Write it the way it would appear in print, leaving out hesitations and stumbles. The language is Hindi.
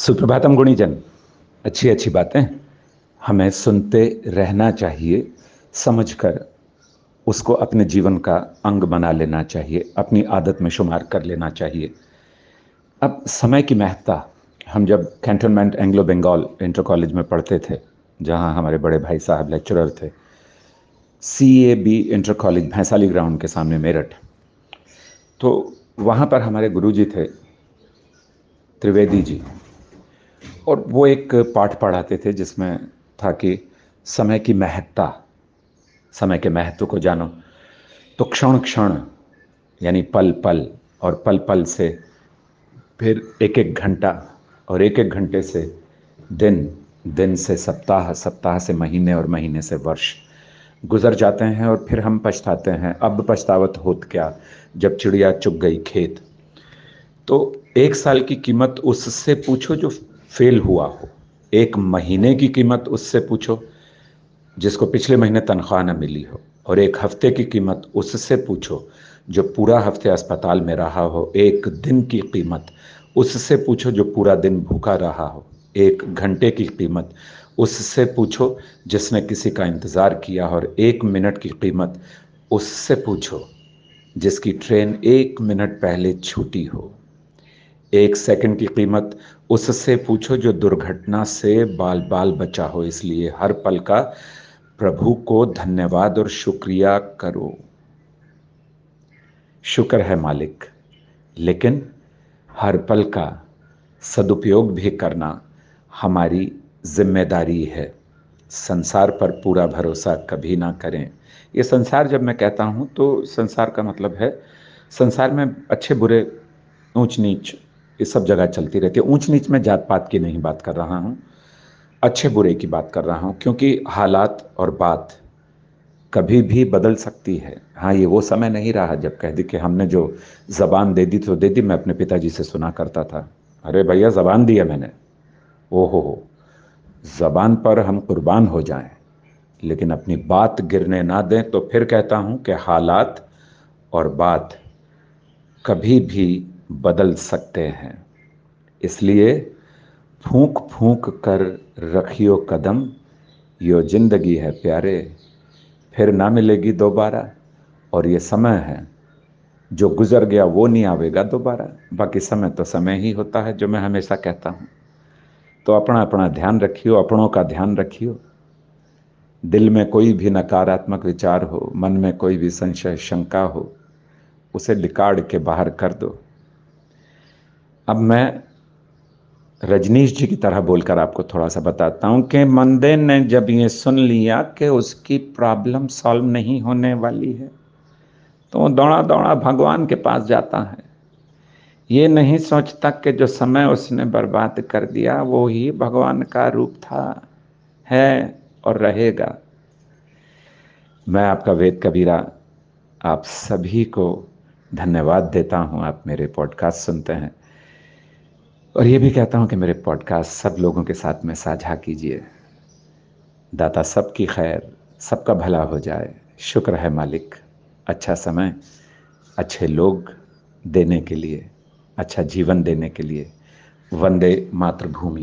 सुप्रभातम गुणीजन। अच्छी अच्छी बातें हमें सुनते रहना चाहिए, समझकर उसको अपने जीवन का अंग बना लेना चाहिए, अपनी आदत में शुमार कर लेना चाहिए। अब समय की महत्ता, हम जब cantonment Anglo Bengal inter college में पढ़ते थे, जहां हमारे बड़े भाई साहब लेक्चरर थे, CAB inter college Bhainsali ground के सामने मेरठ, तो वहाँ पर हमारे गुरुजी थे त्रिवेदी जी, और वो एक पाठ पढ़ाते थे जिसमें था कि समय की महत्ता, समय के महत्व को जानो। तो क्षण क्षण यानी पल पल, और पल पल से फिर एक एक घंटा, और एक एक घंटे से दिन, दिन से सप्ताह, सप्ताह से महीने, और महीने से वर्ष गुजर जाते हैं। और फिर हम पछताते हैं, अब पछतावत होत क्या, जब चिड़िया चुग गई खेत। तो एक साल की कीमत उससे पूछो जो फेल हुआ हो, एक महीने की कीमत उससे पूछो जिसको पिछले महीने तनख्वाह न मिली हो, और एक हफ्ते की कीमत उससे पूछो जो पूरा हफ्ते अस्पताल में रहा हो, एक दिन की कीमत उससे पूछो जो पूरा दिन भूखा रहा हो, एक घंटे की कीमत उससे पूछो जिसने किसी का इंतज़ार किया, और एक मिनट की कीमत उससे पूछो जिसकी ट्रेन एक मिनट पहले छूटी हो, एक सेकंड की कीमत उससे पूछो जो दुर्घटना से बाल बाल बचा हो। इसलिए हर पल का प्रभु को धन्यवाद और शुक्रिया करो। शुक्र है मालिक, लेकिन हर पल का सदुपयोग भी करना हमारी जिम्मेदारी है। संसार पर पूरा भरोसा कभी ना करें। ये संसार जब मैं कहता हूँ तो संसार का मतलब है, संसार में अच्छे बुरे, ऊंच नीच, ये सब जगह चलती रहती है। ऊंच नीच में जात पात की नहीं बात कर रहा हूँ, अच्छे बुरे की बात कर रहा हूँ, क्योंकि हालात और बात कभी भी बदल सकती है। हाँ, ये वो समय नहीं रहा जब कह दी कि हमने जो ज़बान दे दी तो दे दी। मैं अपने पिताजी से सुना करता था, अरे भैया ज़बान दी है मैंने, ओहो ज़बान पर हम कुर्बान हो जाएं, लेकिन अपनी बात गिरने ना दें। तो फिर कहता हूँ कि हालात और बात कभी भी बदल सकते हैं, इसलिए फूंक फूंक कर रखियो कदम, यो जिंदगी है प्यारे, फिर ना मिलेगी दोबारा। और ये समय है, जो गुजर गया वो नहीं आवेगा दोबारा, बाकी समय तो समय ही होता है, जो मैं हमेशा कहता हूँ। तो अपना अपना ध्यान रखियो, अपनों का ध्यान रखियो। दिल में कोई भी नकारात्मक विचार हो, मन में कोई भी संशय शंका हो, उसे निकाल के बाहर कर दो। अब मैं रजनीश जी की तरह बोलकर आपको थोड़ा सा बताता हूँ कि मंदे ने जब ये सुन लिया कि उसकी प्रॉब्लम सॉल्व नहीं होने वाली है, तो वो दौड़ा दौड़ा भगवान के पास जाता है। ये नहीं सोचता कि जो समय उसने बर्बाद कर दिया वो ही भगवान का रूप था, है और रहेगा। मैं आपका वेद कबीरा आप सभी को धन्यवाद देता हूँ, आप मेरे पॉडकास्ट सुनते हैं, और ये भी कहता हूँ कि मेरे पॉडकास्ट सब लोगों के साथ में साझा कीजिए। दाता सबकी खैर, सबका भला हो जाए। शुक्र है मालिक, अच्छा समय, अच्छे लोग देने के लिए, अच्छा जीवन देने के लिए। वंदे मातृभूमि।